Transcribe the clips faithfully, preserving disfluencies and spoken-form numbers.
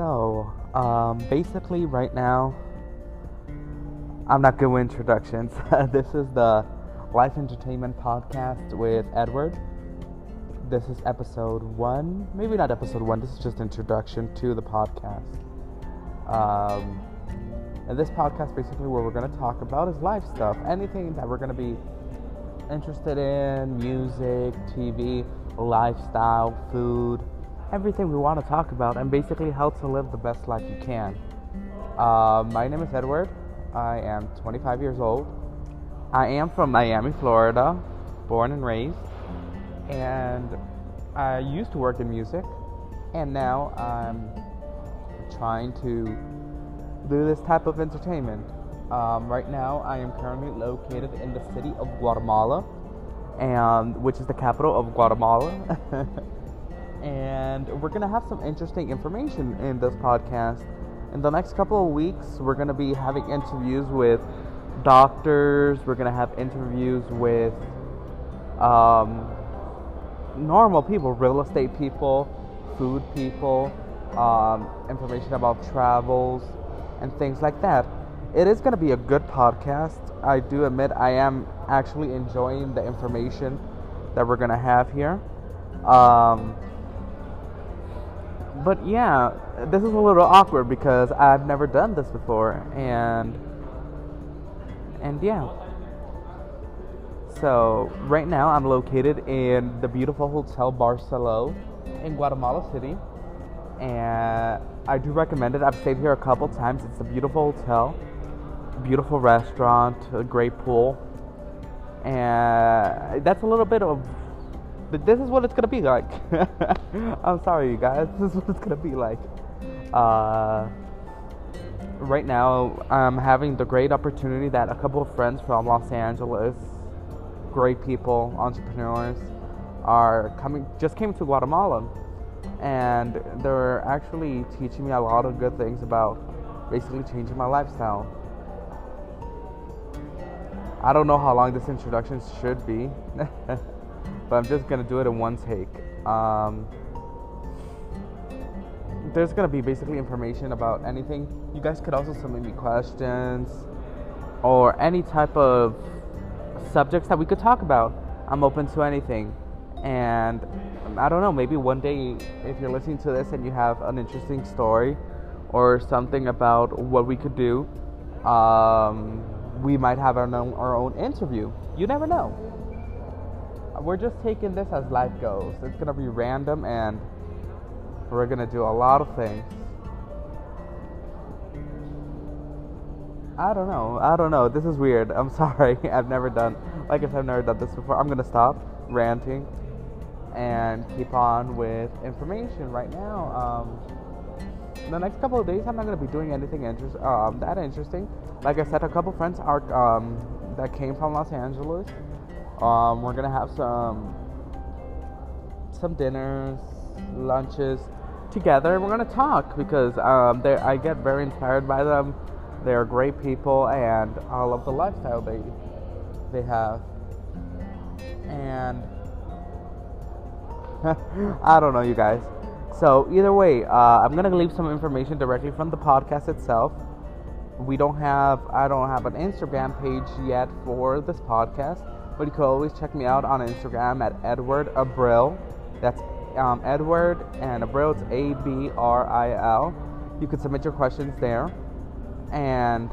So, um, basically right now, I'm not good with introductions. This is the Life Entertainment Podcast with Edward. This is episode one. Maybe not episode one. This is just introduction to the podcast. Um, and this podcast, basically, what we're going to talk about is life stuff. Anything that we're going to be interested in, music, T V, lifestyle, food, everything we want to talk about, and basically how to live the best life you can. Uh, my name is Edward. I am twenty-five years old. I am from Miami, Florida, born and raised. And I used to work in music, and now I'm trying to do this type of entertainment. Um, right now, I am currently located in the city of Guatemala, and which is the capital of Guatemala. And we're going to have some interesting information in this podcast. In the next couple of weeks, we're going to be having interviews with doctors. We're going to have interviews with um, normal people, real estate people, food people, um, information about travels, and things like that. It is going to be a good podcast. I do admit I am actually enjoying the information that we're going to have here. Um, but yeah, this is a little awkward because I've never done this before, and and yeah. So right now I'm located in the beautiful Hotel Barceló in Guatemala City, and I do recommend it. I've stayed here a couple times. It's a beautiful hotel, beautiful restaurant, a great pool, and that's a little bit of. But this is what it's going to be like. I'm sorry, you guys. This is what it's going to be like. Uh, right now, I'm having the great opportunity that a couple of friends from Los Angeles, great people, entrepreneurs, are coming. Just came to Guatemala. And they're actually teaching me a lot of good things about basically changing my lifestyle. I don't know how long this introduction should be. But I'm just going to do it in one take. Um, there's going to be basically information about anything. You guys could also submit me questions or any type of subjects that we could talk about. I'm open to anything. And I don't know, maybe one day if you're listening to this and you have an interesting story or something about what we could do, um, we might have our own, our own interview. You never know. We're just taking this as life goes. It's going to be random, and we're going to do a lot of things. I don't know. I don't know. This is weird. I'm sorry. I've never done, like I said, I've never done this before. I'm going to stop ranting and keep on with information right now. Um, in the next couple of days, I'm not going to be doing anything interest, um, that interesting. Like I said, a couple friends are um, that came from Los Angeles. Um, we're gonna have some some dinners, lunches together. We're gonna talk because um, I get very inspired by them. They are great people, and I love the lifestyle they they have. And I don't know, you guys. So either way, uh, I'm gonna leave some information directly from the podcast itself. We don't have I don't have an Instagram page yet for this podcast. But you can always check me out on Instagram at Edward Abril. That's um, Edward and Abril. It's A B R I L. You can submit your questions there. And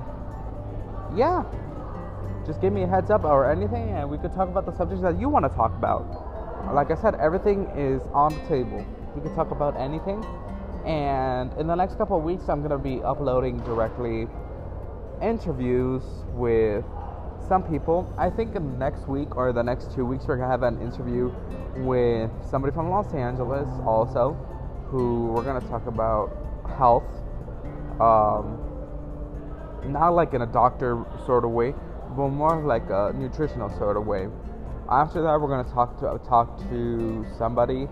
yeah, just give me a heads up or anything, and we could talk about the subjects that you want to talk about. Like I said, everything is on the table. We can talk about anything. And in the next couple of weeks, I'm going to be uploading directly interviews with some people. I think in the next week or the next two weeks, we're going to have an interview with somebody from Los Angeles also, who we're going to talk about health. Um, not like in a doctor sort of way, but more like a nutritional sort of way. After that, we're going to talk to, talk to somebody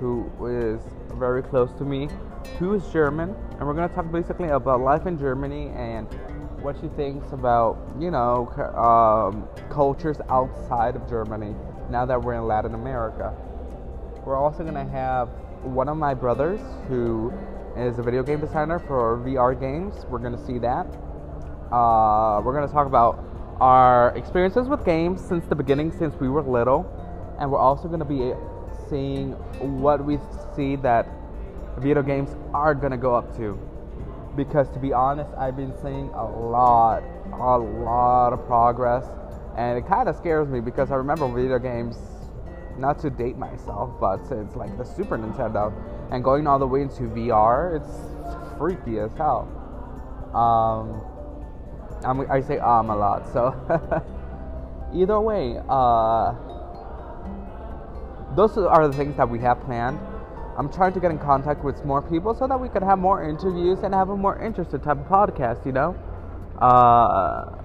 who is very close to me, who is German, and we're going to talk basically about life in Germany and what she thinks about, you know, um, cultures outside of Germany now that we're in Latin America. We're also going to have one of my brothers who is a video game designer for V R games. We're going to see that. Uh, we're going to talk about our experiences with games since the beginning, since we were little. And we're also going to be seeing what we see that video games are going to go up to. Because to be honest, I've been seeing a lot, a lot of progress. And it kind of scares me because I remember video games, not to date myself, but since like the Super Nintendo and going all the way into V R, it's freaky as hell. Um, I'm, I say um a lot, so either way, uh, those are the things that we have planned. I'm trying to get in contact with more people so that we could have more interviews and have a more interesting type of podcast, you know? Uh,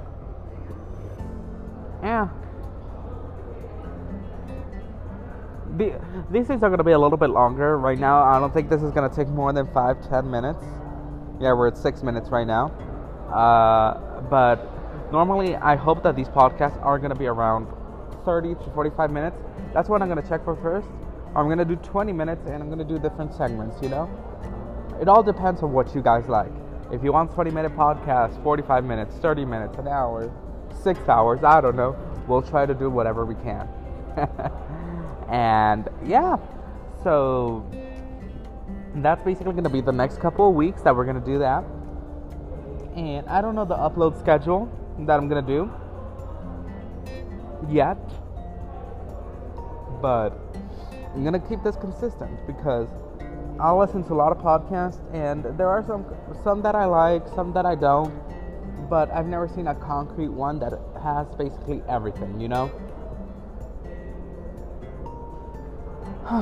yeah. The, these things are going to be a little bit longer. Right now, I don't think this is going to take more than five, ten minutes. Yeah, we're at six minutes right now. Uh, but normally, I hope that these podcasts are going to be around thirty to forty-five minutes. That's what I'm going to check for first. I'm going to do twenty minutes, and I'm going to do different segments, you know? It all depends on what you guys like. If you want twenty-minute podcasts, forty-five minutes, thirty minutes, an hour, six hours, I don't know. We'll try to do whatever we can. And yeah, so that's basically going to be the next couple of weeks that we're going to do that. And I don't know the upload schedule that I'm going to do yet, but I'm going to keep this consistent because I listen to a lot of podcasts, and there are some some that I like, some that I don't, but I've never seen a concrete one that has basically everything, you know? I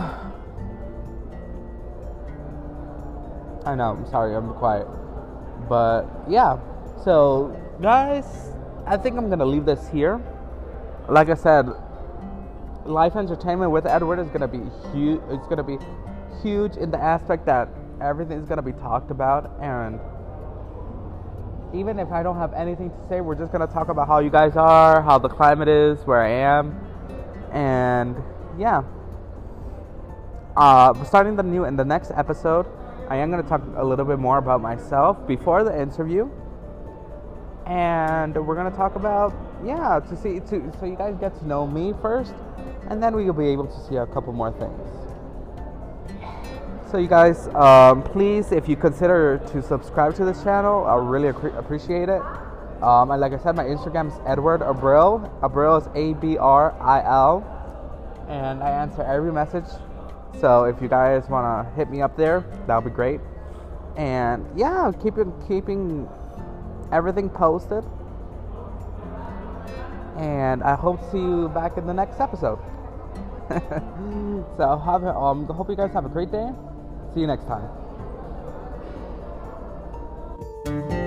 know, I'm sorry, I'm quiet. But yeah, so guys, I think I'm going to leave this here. Like I said, Life Entertainment with Edward is going to be huge. It's going to be huge in the aspect that everything's going to be talked about. And even if I don't have anything to say, we're just going to talk about how you guys are, how the climate is, where I am. And yeah. Uh, starting the new in the next episode, I am going to talk a little bit more about myself before the interview, and we're going to talk about yeah to see to so you guys get to know me first, and then we will be able to see a couple more things. So you guys, um, please, if you consider to subscribe to this channel, I really ac- appreciate it. Um, and like I said, my Instagram is Edward Abril. Abril is A B R I L, and I answer every message. So if you guys want to hit me up there, that would be great. And yeah, keep it, keeping everything posted. And I hope to see you back in the next episode. So have, um, hope you guys have a great day. See you next time.